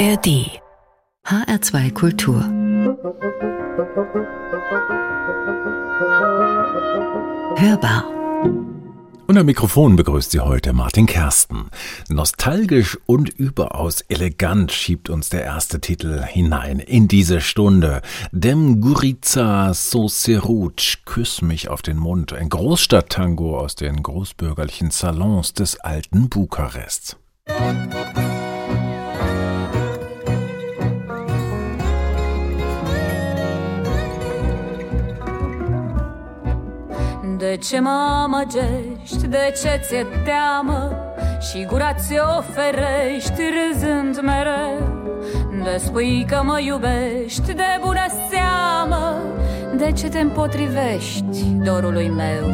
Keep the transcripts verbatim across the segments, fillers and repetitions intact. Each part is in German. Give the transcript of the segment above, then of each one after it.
A R D H R zwei Kultur. Hörbar. Und am Mikrofon begrüßt Sie heute Martin Kersten. Nostalgisch und überaus elegant schiebt uns der erste Titel hinein in diese Stunde. Dem Gurica Soseruc, küss mich auf den Mund, ein Großstadttango aus den großbürgerlichen Salons des alten Bukarest. De ce mă amăgești, de ce ți-e teamă și gura ți-o ferești râzând mereu? Despui că mă iubești de bună seamă, de ce te împotrivești dorului meu?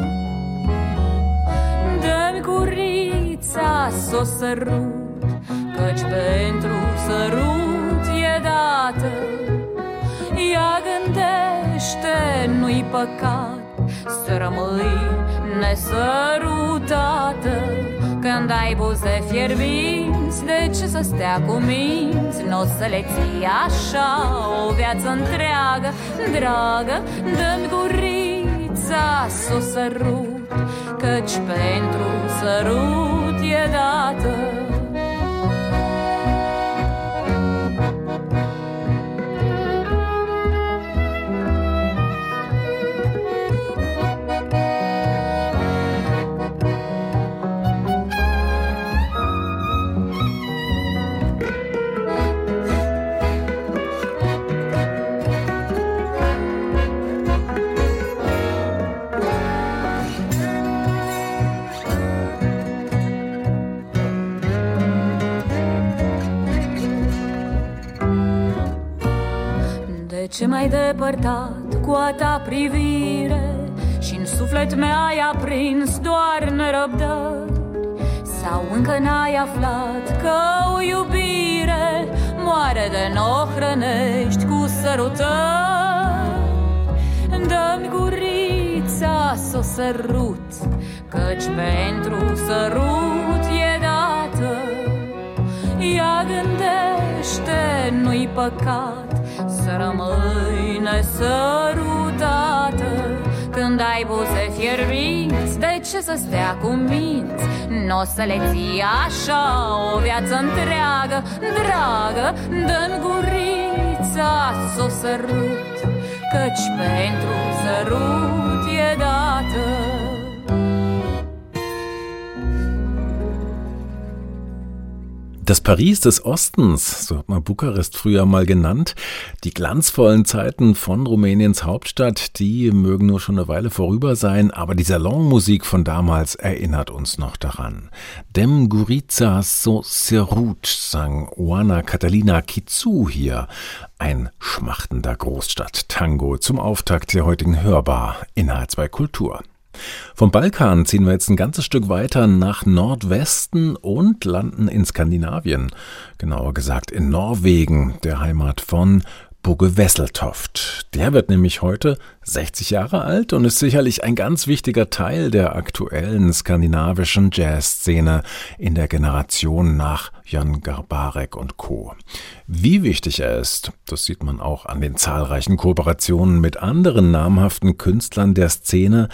Dă-mi gurița s-o sărut, căci pentru sărut e dată. Ea gândește, nu-i păcat să rămâi nesărutată. Când ai buze fierbinți, de ce să stea cu minți? N-o să le ții așa o viață întreagă. Dragă, dă-mi gurița s-o sărut, căci pentru sărut e dată. Ce m-ai depărtat cu a ta privire și în suflet mi-ai aprins doar nerăbdări? Sau încă n-ai aflat că o iubire moare de n-o hrănești cu sărutări? Dă-mi gurița s-o sărut, căci pentru sărut e dată. Ea gândește, nu-i păcat să rămâi nesărutată. Când ai buze fierbinți, de ce să stea cu minți? N-o să le ții așa o viață întreagă. Dragă, dă-mi gurița s-o sărut, căci pentru sărut e dată. Das Paris des Ostens, so hat man Bukarest früher mal genannt. Die glanzvollen Zeiten von Rumäniens Hauptstadt, die mögen nur schon eine Weile vorüber sein, aber die Salonmusik von damals erinnert uns noch daran. Dem Gurica so serut sang Oana Catalina Kizu hier, ein schmachtender Großstadt-Tango zum Auftakt der heutigen Hörbar in H R zwei Kultur. Vom Balkan ziehen wir jetzt ein ganzes Stück weiter nach Nordwesten und landen in Skandinavien, genauer gesagt in Norwegen, der Heimat von Bugge Wesseltoft. Der wird nämlich heute sechzig Jahre alt und ist sicherlich ein ganz wichtiger Teil der aktuellen skandinavischen Jazzszene in der Generation nach Jan Garbarek und Co. Wie wichtig er ist, das sieht man auch an den zahlreichen Kooperationen mit anderen namhaften Künstlern der Szene.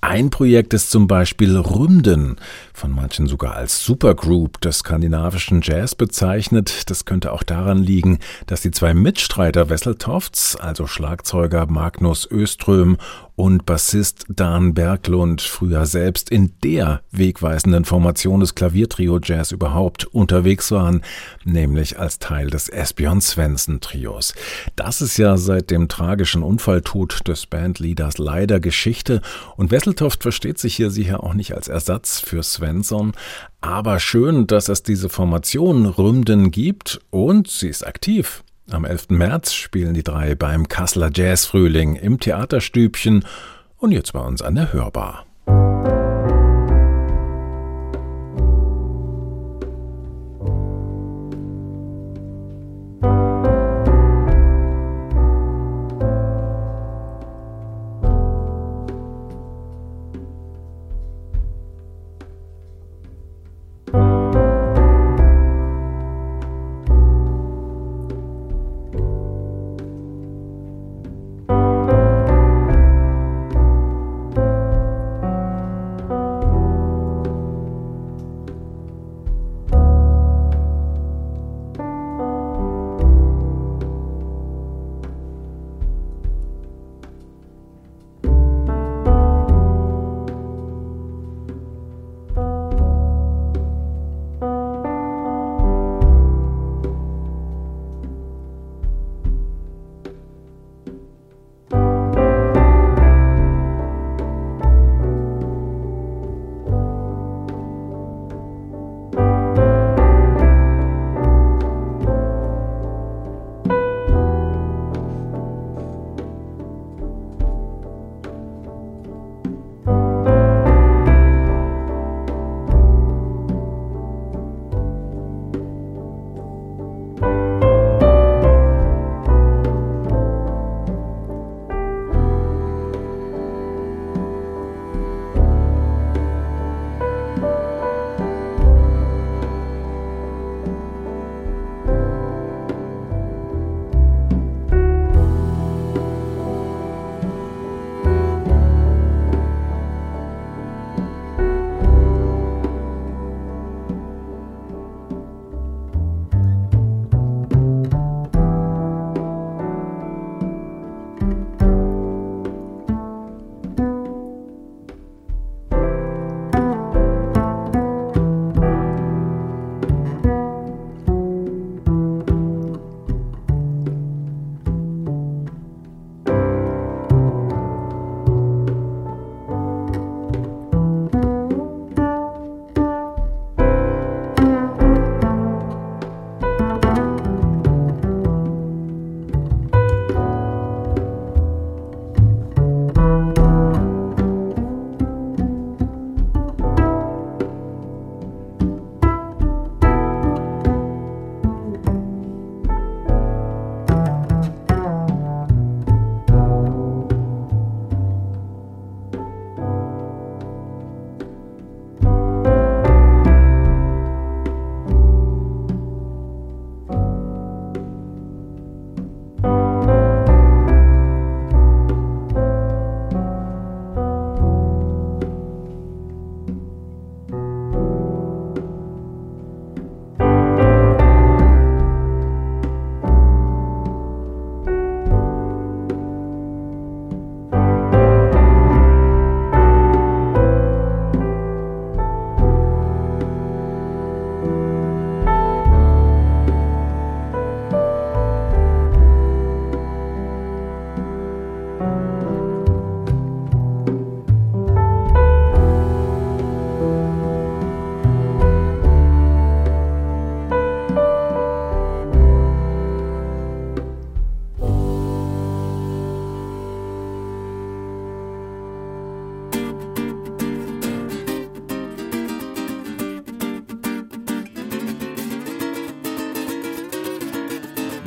Ein Projekt ist zum Beispiel Rymden, von manchen sogar als Supergroup des skandinavischen Jazz bezeichnet. Das könnte auch daran liegen, dass die zwei Mitstreiter Wesseltofts, also Schlagzeuger Magnus Öström und Bassist Dan Berglund, früher selbst in der wegweisenden Formation des Klaviertrio-Jazz überhaupt unterwegs waren, nämlich als Teil des Esbjörn Svensson-Trios. Das ist ja seit dem tragischen Unfalltod des Bandleaders leider Geschichte, und Wesseltoft versteht sich hier sicher auch nicht als Ersatz für Svensson. Aber schön, dass es diese Formation Rymden gibt, und sie ist aktiv. Am elften März spielen die drei beim Kasseler Jazz Frühling im Theaterstübchen und jetzt bei uns an der Hörbar.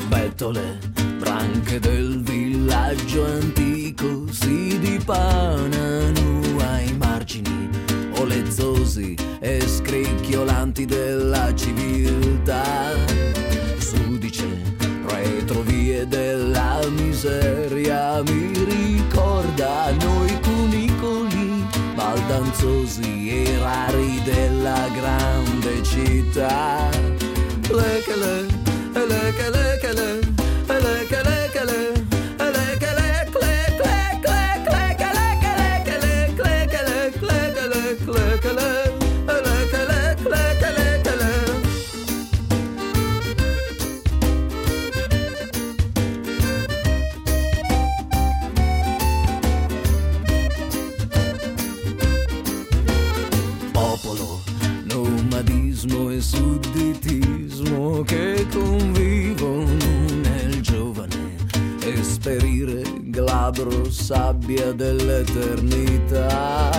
bettole branche del villaggio antico si dipanano ai margini olezzosi e scricchiolanti della civiltà. Sudice retrovie della miseria mi ricordano i cunicoli baldanzosi e rari della grande città. Lekele, lekele, lekele, lekele, lekele. E sudditismo che convivono nel giovane esperire glabro sabbia dell'eternità.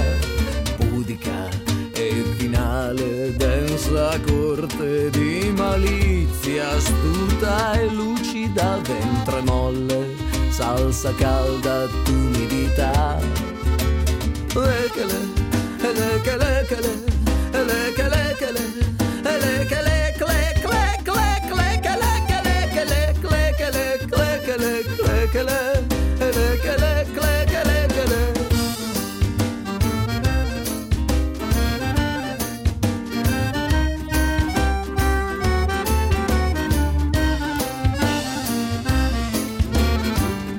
Pudica e finale densa corte di malizia astuta e lucida, ventre molle salsa calda tumidità. Lecale, lecale, lecale, lecale.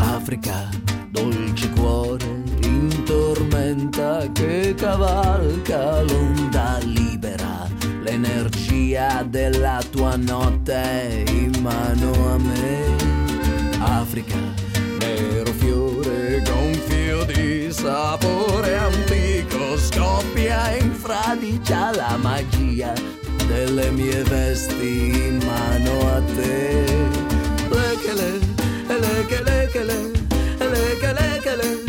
Africa, dolce cuore in tormenta che cavalca l'onda libera, l'energia della tua notte in mano a me. Africa, nero fiore gonfio di sapore antico, scoppia in fradicia la magia delle mie vesti in mano a te. Lekele, lekele, lekele, lekele, lekele.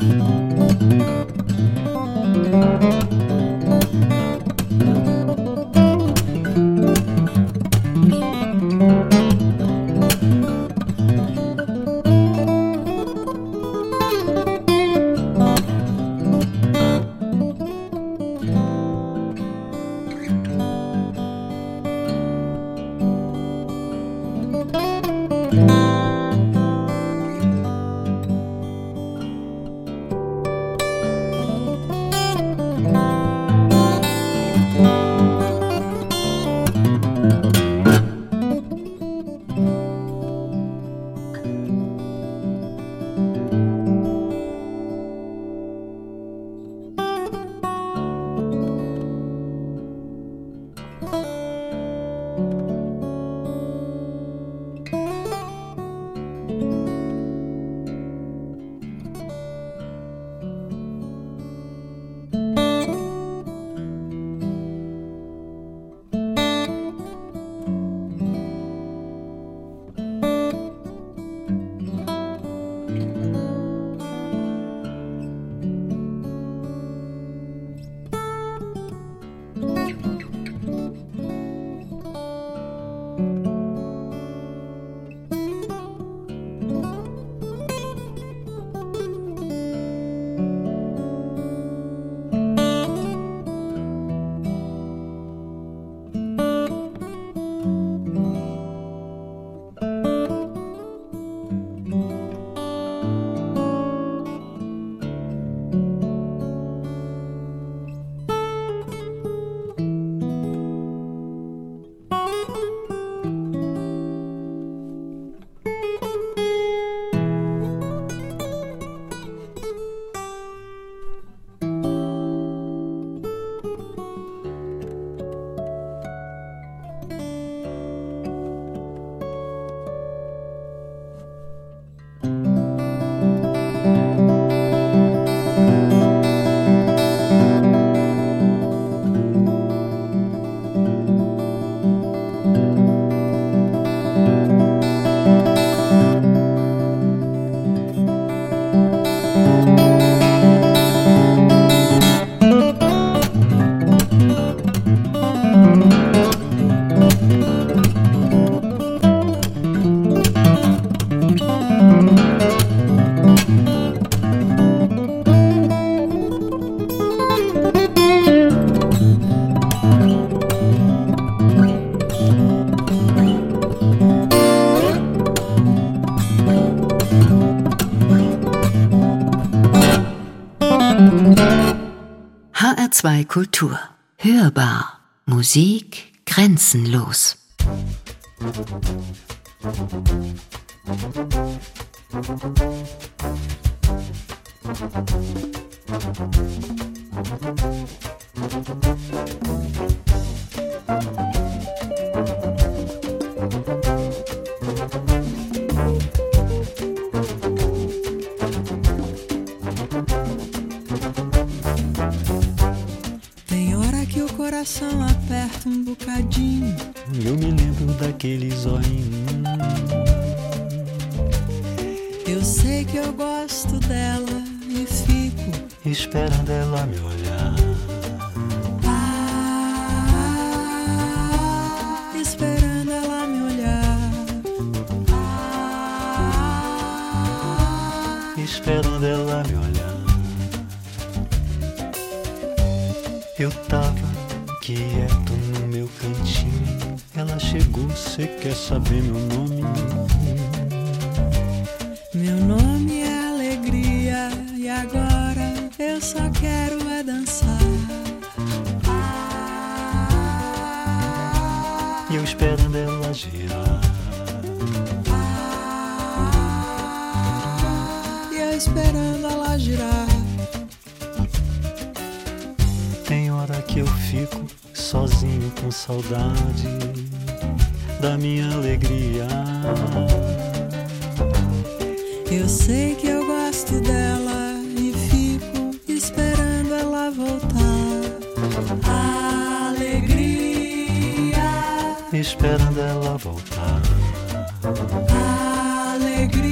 H R zwei Kultur. Hörbar. Musik grenzenlos. Aperta um bocadinho. Eu me lembro daqueles olhinhos. Eu sei que eu gosto dela e fico esperando ela me olhar. Ah, esperando ela me olhar. Ah, esperando ela me olhar. Eu tava quieto no meu cantinho, ela chegou, cê quer saber meu nome? Meu nome é Alegria e agora eu só quero é dançar. E eu esperando ela girar. E eu esperando ela girar. Tem hora que eu fico sozinho com saudade da minha alegria. Eu sei que eu gosto dela e fico esperando ela voltar. A alegria, esperando ela voltar. A alegria.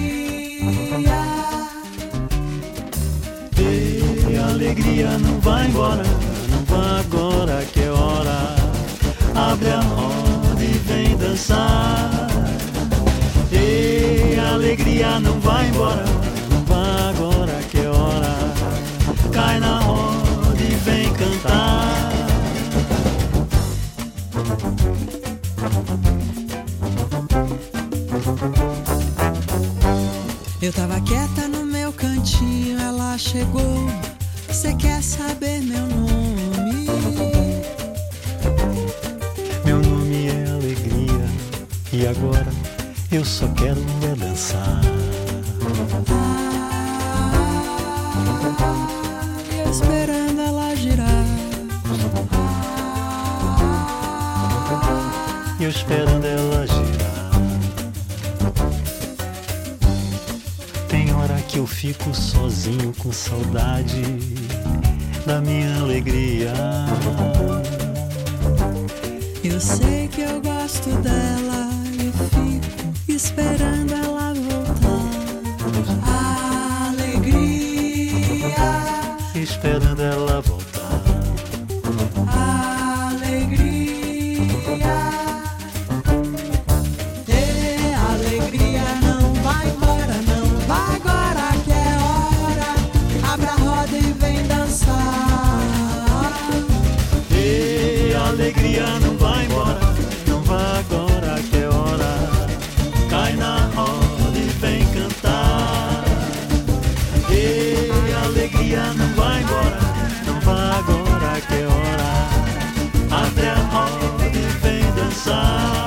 alegria, não vai embora, não vá agora que é hora. Abre a roda e vem dançar. Ei, alegria, não vai embora, não vá agora que é hora. Cai na roda e vem cantar. Eu tava quieta no meu cantinho, ela chegou. Cê quer saber meu nome? Meu nome é alegria e agora eu só quero é dançar. Ah, eu esperando ela girar. Ah, eu esperando ela girar. Eu fico sozinho com saudade da minha alegria. Eu sei que eu gosto dela, eu fico esperando ela voltar. Alegria, esperando ela voltar. Alegria. Alegria, não vai embora, não vá agora que é hora. Cai na roda e vem cantar. Ei, alegria, não vai embora, não vá agora que é hora. Abre a roda e vem dançar.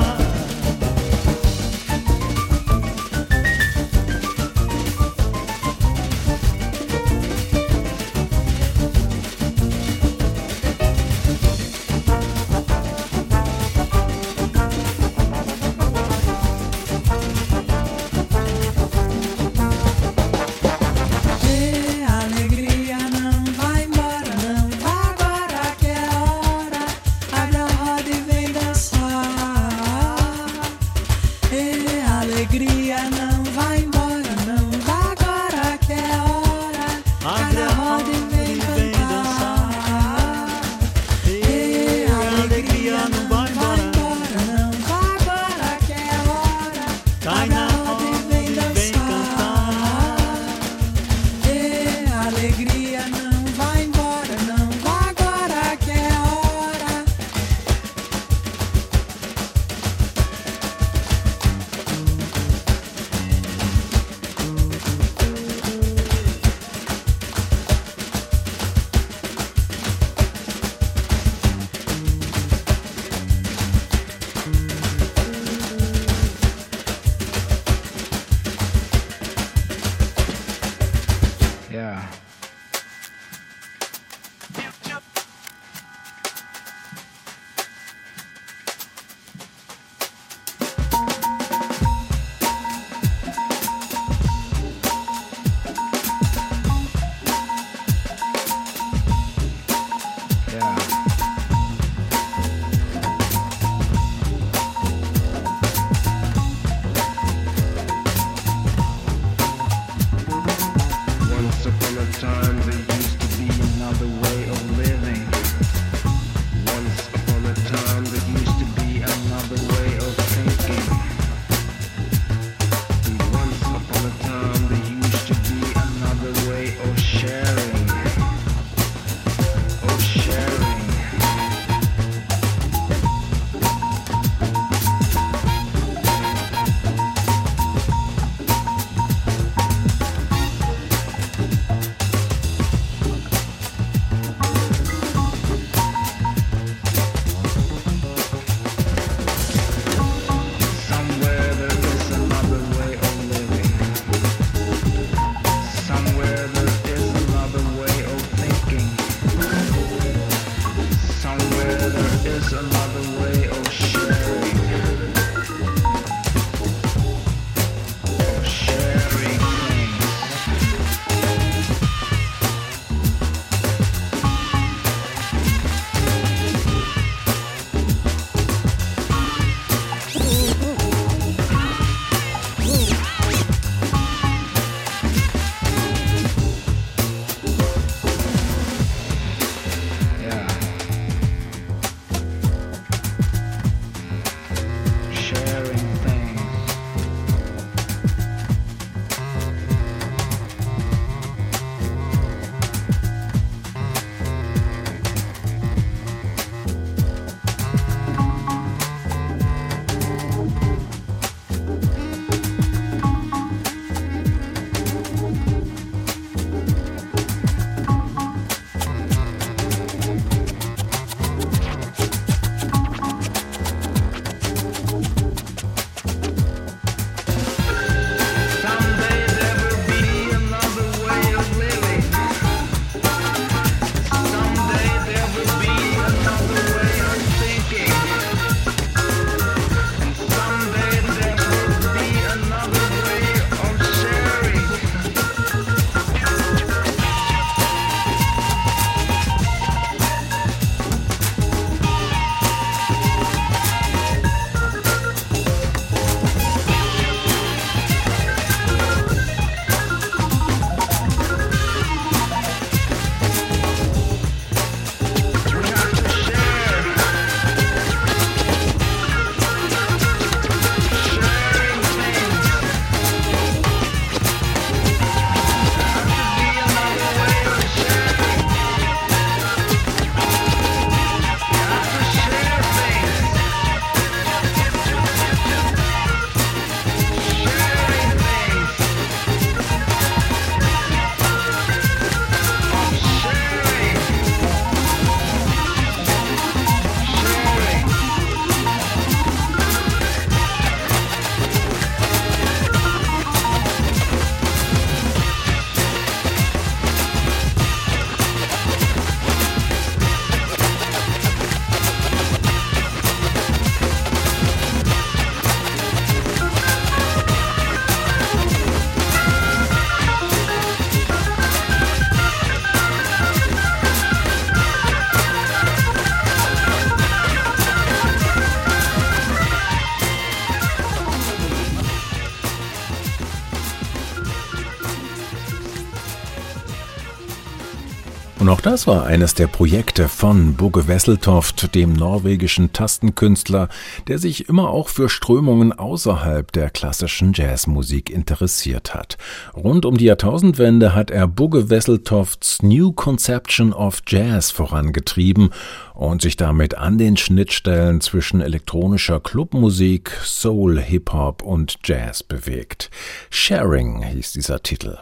Und auch das war eines der Projekte von Bugge Wesseltoft, dem norwegischen Tastenkünstler, der sich immer auch für Strömungen außerhalb der klassischen Jazzmusik interessiert hat. Rund um die Jahrtausendwende hat er Bugge Wesseltofts New Conception of Jazz vorangetrieben und sich damit an den Schnittstellen zwischen elektronischer Clubmusik, Soul, Hip-Hop und Jazz bewegt. Sharing hieß dieser Titel.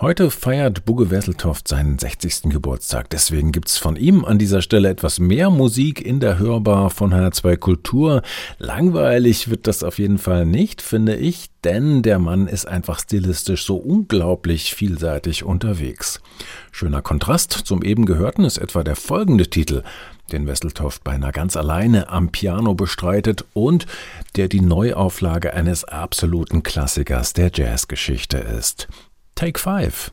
Heute feiert Bugge Wesseltoft seinen sechzigsten Geburtstag, deswegen gibt's von ihm an dieser Stelle etwas mehr Musik in der Hörbar von H R zwei Kultur. Langweilig wird das auf jeden Fall nicht, finde ich, denn der Mann ist einfach stilistisch so unglaublich vielseitig unterwegs. Schöner Kontrast zum eben Gehörten ist etwa der folgende Titel, den Wesseltoft beinahe ganz alleine am Piano bestreitet und der die Neuauflage eines absoluten Klassikers der Jazzgeschichte ist. Take five.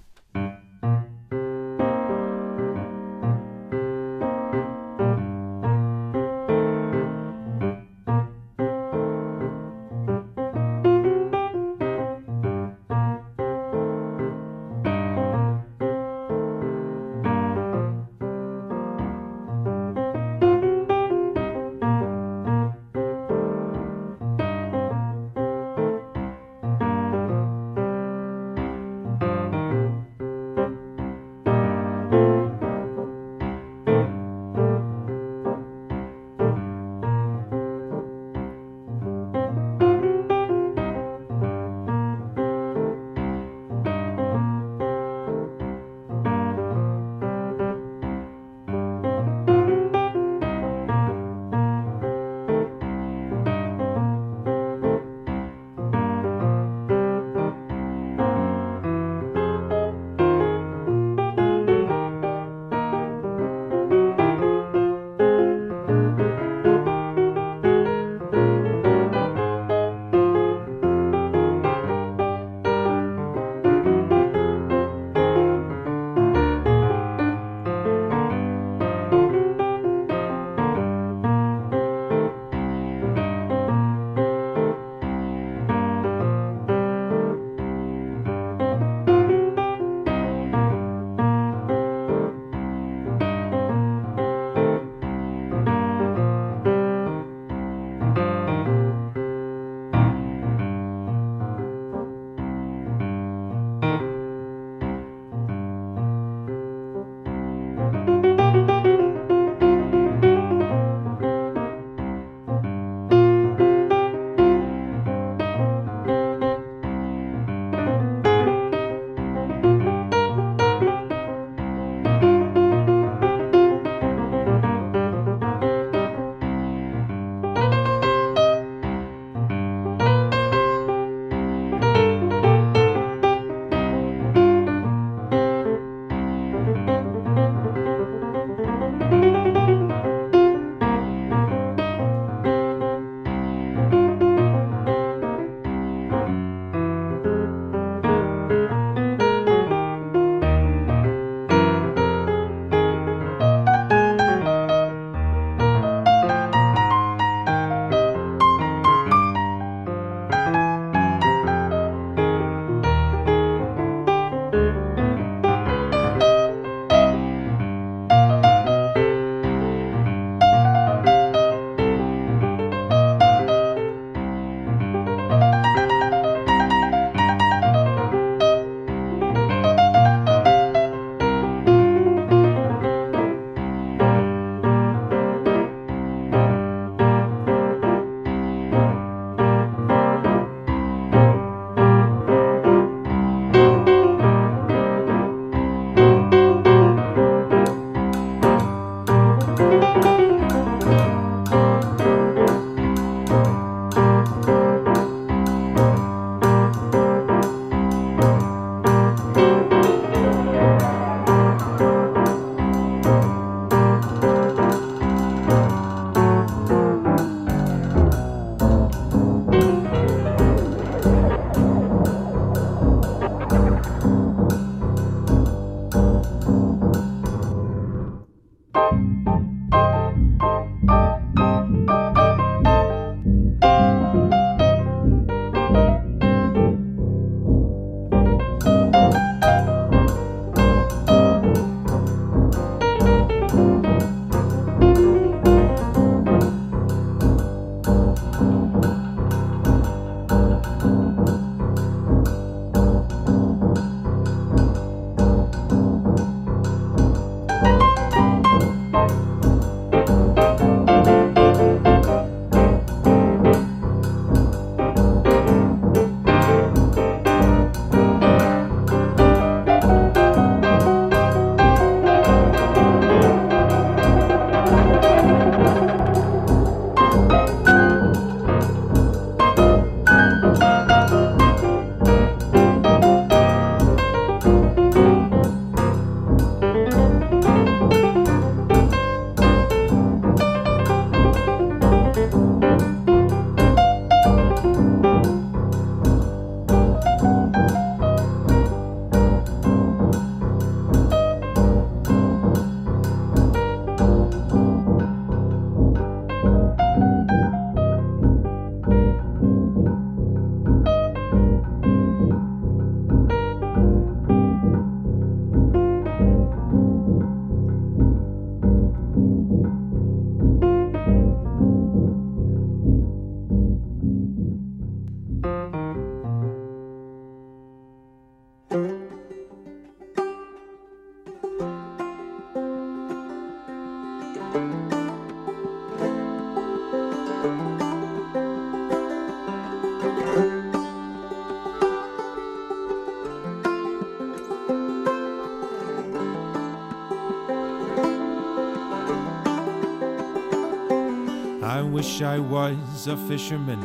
I wish I was a fisherman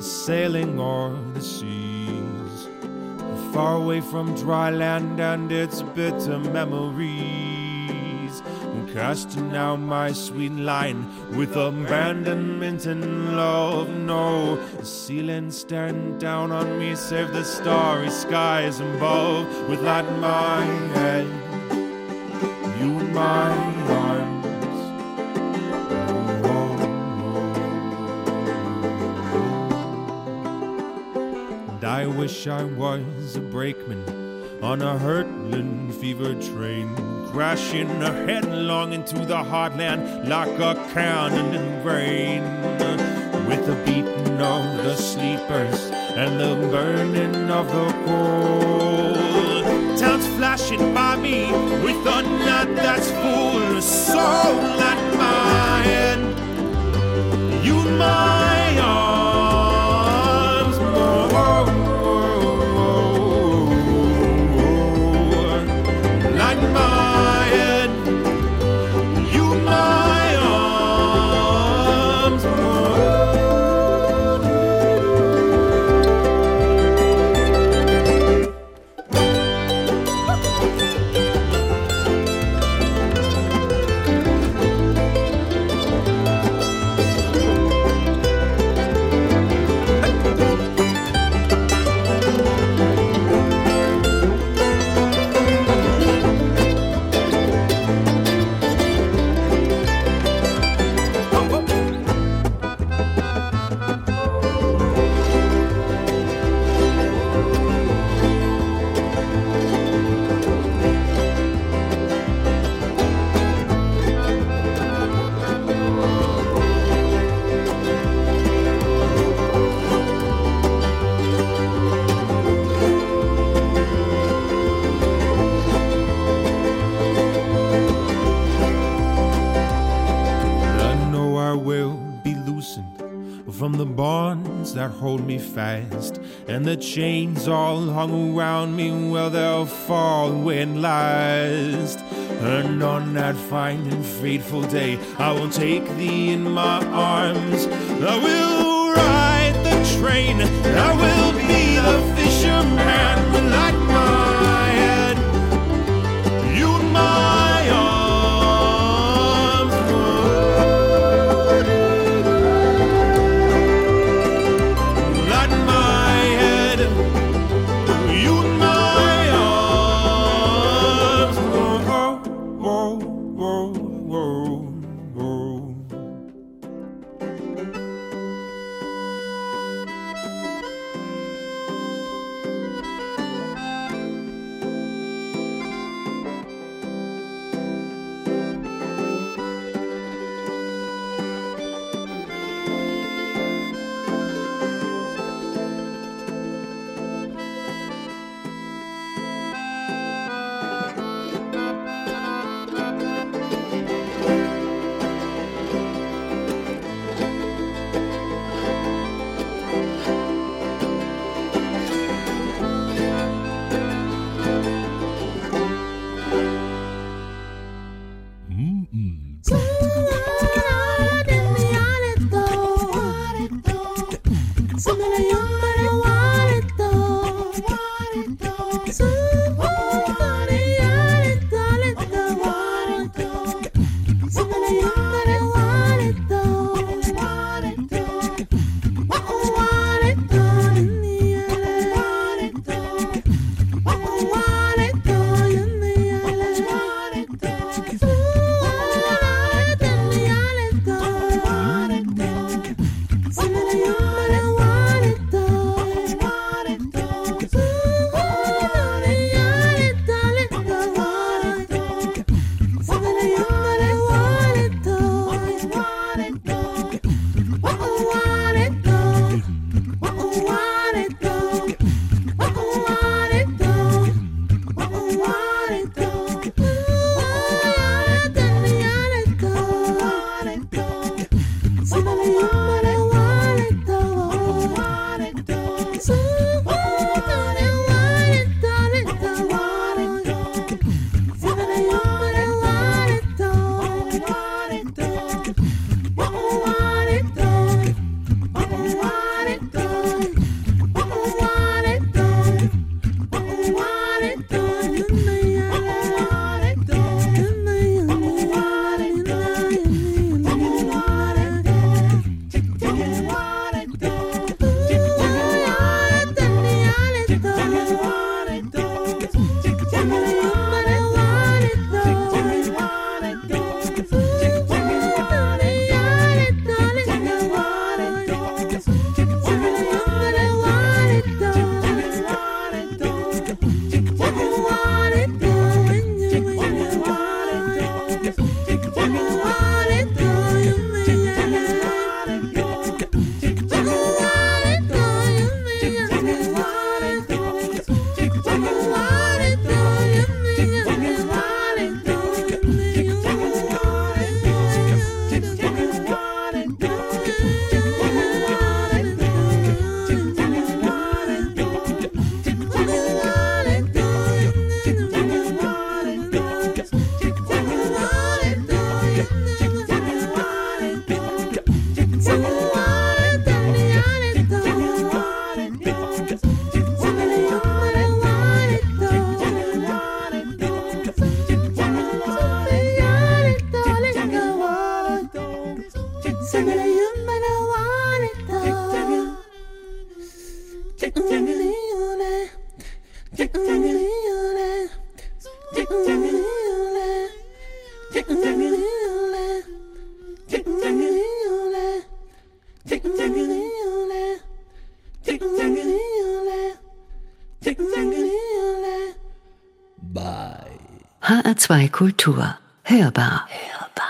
sailing o'er the seas, far away from dry land and its bitter memories, casting now my sweet line with abandonment and love. No, the sea lands staring down on me, save the starry skies above. With light in my head, you in my arms. I wish I was a brakeman on a hurtling fever train, crashing headlong into the heartland like a cannon in rain. With the beating of the sleepers and the burning of the cold, towns flashing by me with a night that's full of soul. Like mine, you and my arms. That hold me fast, and the chains all hung around me, well, they'll fall when last. And on that fine and fateful day, I will take thee in my arms. I will ride the train, I will be the fisherman with light in my head, you and my. H R zwei Kultur. Hörbar. Hörbar.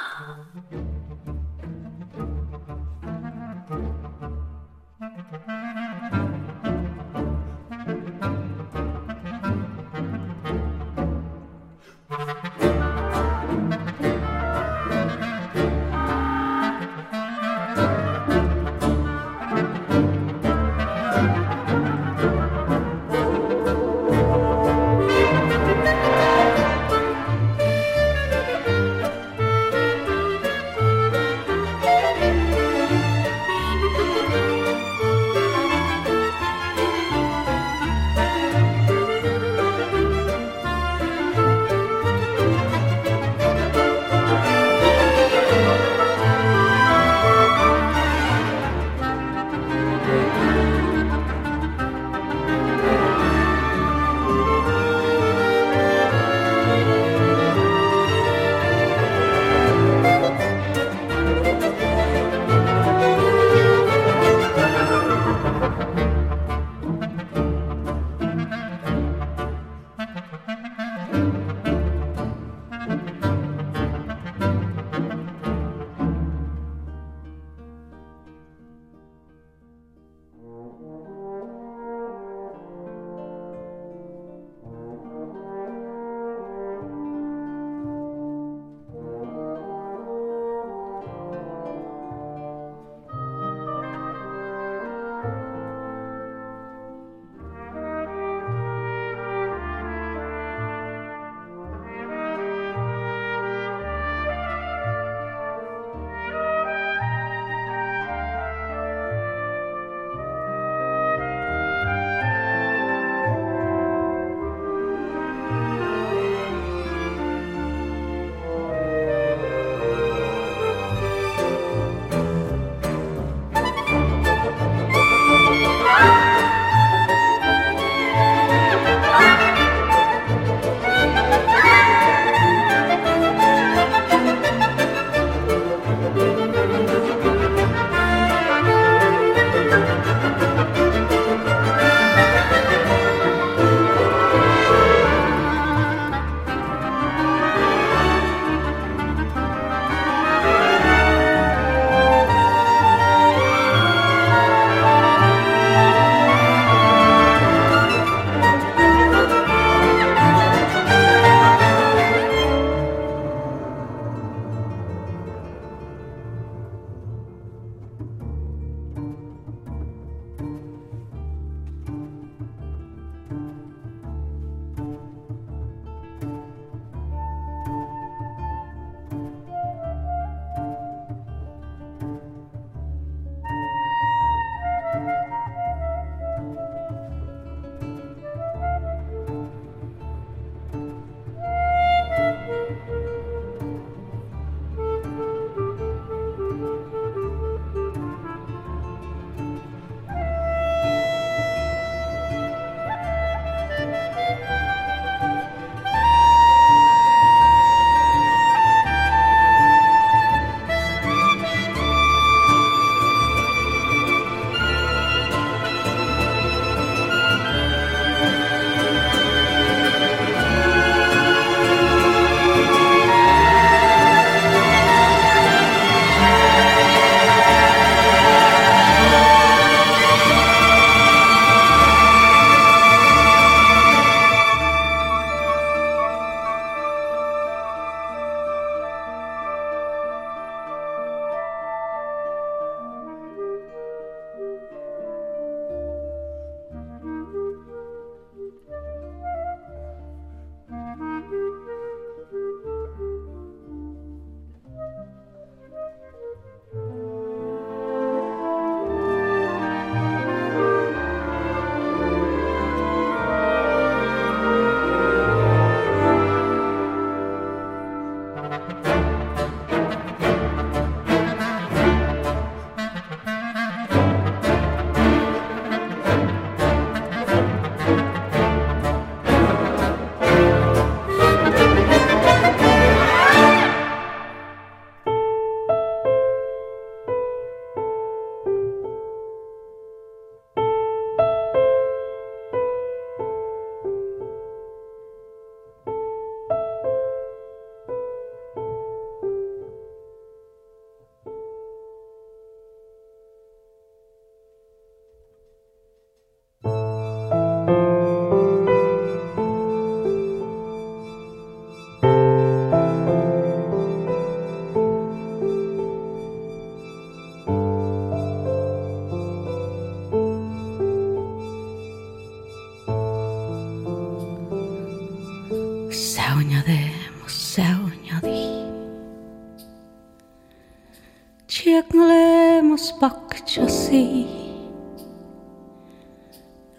see.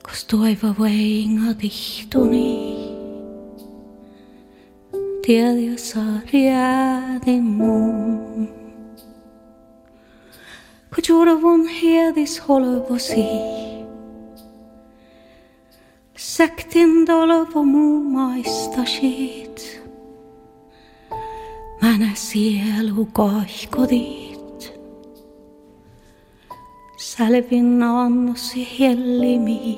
Kostuiva weinga dihtuni, tiedä sarjääni mun. Kujuravun hiedis holvosi, sektin dolvo muu maistasit. Mene sielu kahkodit, selvin annosi hellimi.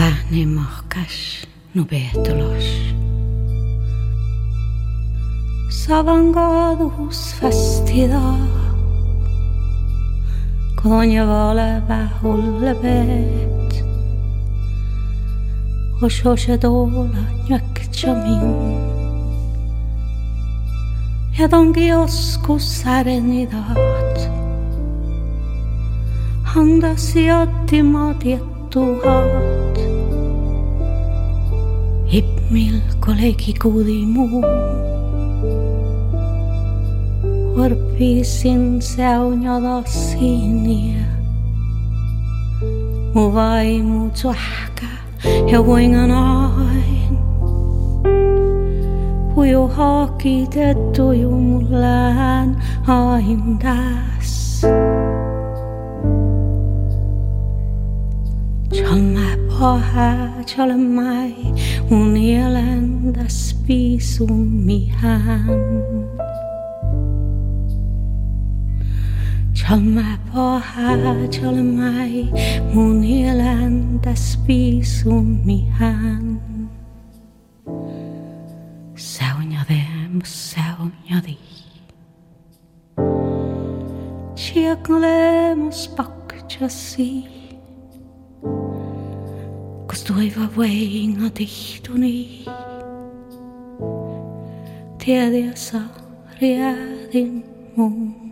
Vääni mahkas, nu peetulos. Savangaadus festida, kodonja valeva hullepeet. Osose toola nyökkitsa min, ja tonki oskus särenidaat. Handasi ottima tiettuhaat, hipmil kolegi kuudi muu. Korpisin seunjada siniä. Mu vaimu tuahka ja voingan ain. Puju haakitettu ju mun lään ain täs. Tjalmää pahaa, tjalmäi mun ielen täs piisun mihään. Tjalmää pahaa, tjalmäi, mun hielen täs piisun mihään. Seunjadem, seunjadi. Tjieknalemus paktsasi. Kus tuiva veinga tihtuni. Tiedä sarjäädin mun.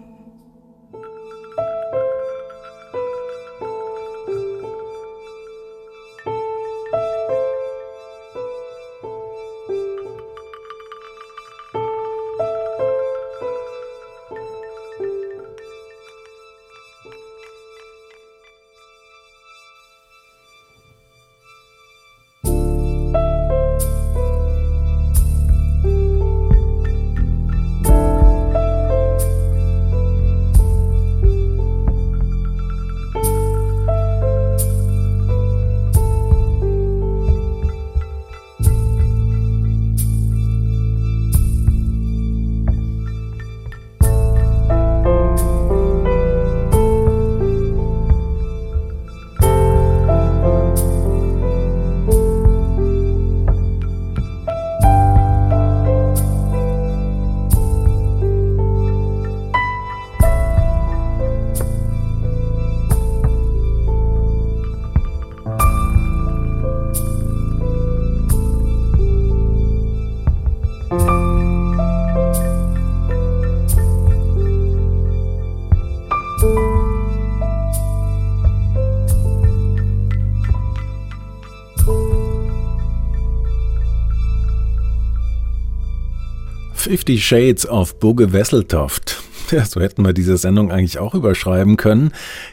Fifty Shades of Bugge Wesseltoft. Ja, so hätten wir diese Sendung eigentlich auch überschreiben können.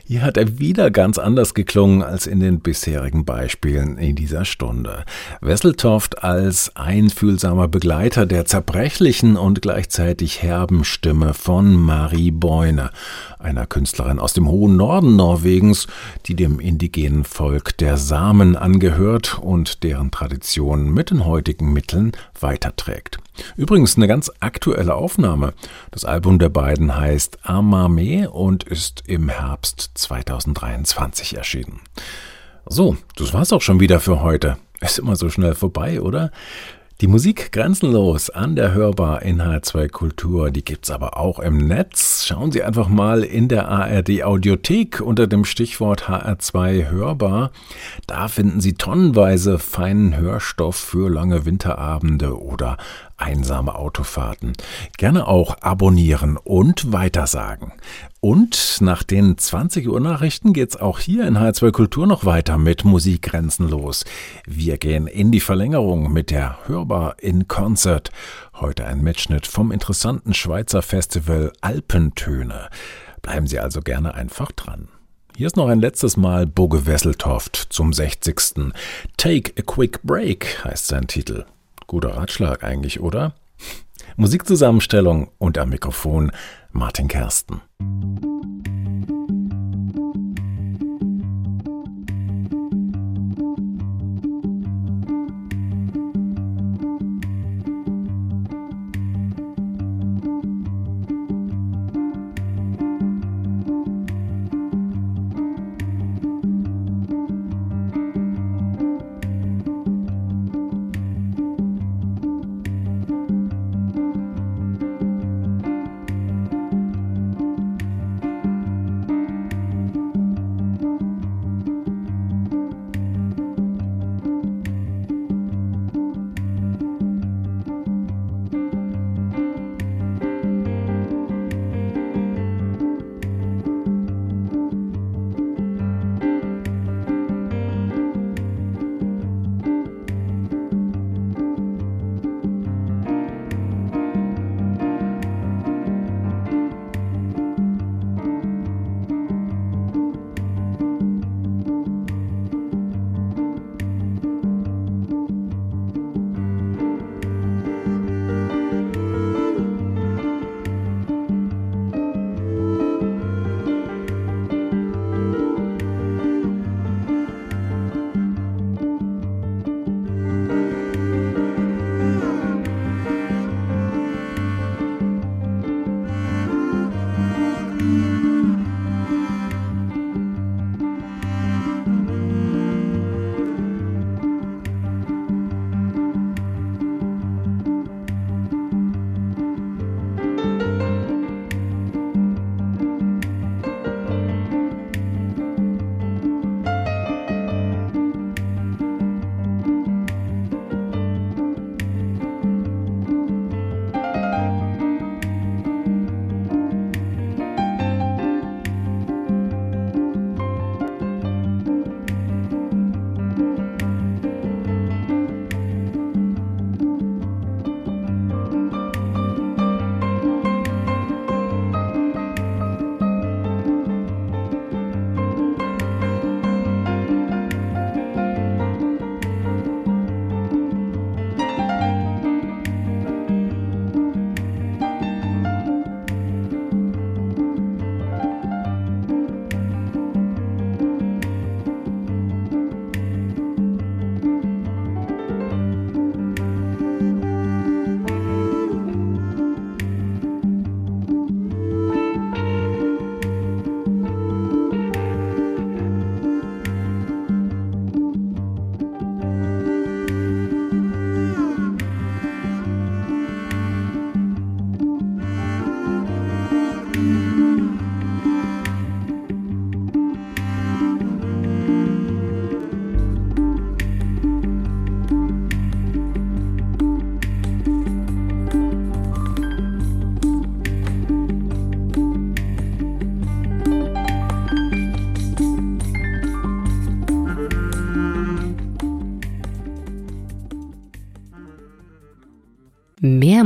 Hier hat er wieder ganz anders geklungen als in den bisherigen Beispielen in dieser Stunde. Wesseltoft als einfühlsamer Begleiter der zerbrechlichen und gleichzeitig herben Stimme von Marie Boine, einer Künstlerin aus dem hohen Norden Norwegens, die dem indigenen Volk der Samen angehört und deren Traditionen mit den heutigen Mitteln weiterträgt. Übrigens eine ganz aktuelle Aufnahme. Das Album der beiden heißt Amame und ist im Herbst zweitausenddreiundzwanzig erschienen. So, das war's auch schon wieder für heute. Ist immer so schnell vorbei, oder? Die Musik grenzenlos an der Hörbar in H R zwei Kultur, die gibt's aber auch im Netz. Schauen Sie einfach mal in der A R D Audiothek unter dem Stichwort H R zwei Hörbar. Da finden Sie tonnenweise feinen Hörstoff für lange Winterabende oder einsame Autofahrten. Gerne auch abonnieren und weitersagen. Und nach den zwanzig Uhr Nachrichten geht's auch hier in H R zwei Kultur noch weiter mit Musik grenzenlos. Wir gehen in die Verlängerung mit der Hörbar in Konzert. Heute ein Mitschnitt vom interessanten Schweizer Festival Alpentöne. Bleiben Sie also gerne einfach dran. Hier ist noch ein letztes Mal Bugge Wesseltoft zum sechzigsten Take a Quick Break heißt sein Titel. Guter Ratschlag eigentlich, oder? Musikzusammenstellung und am Mikrofon Martin Kersten. Mehr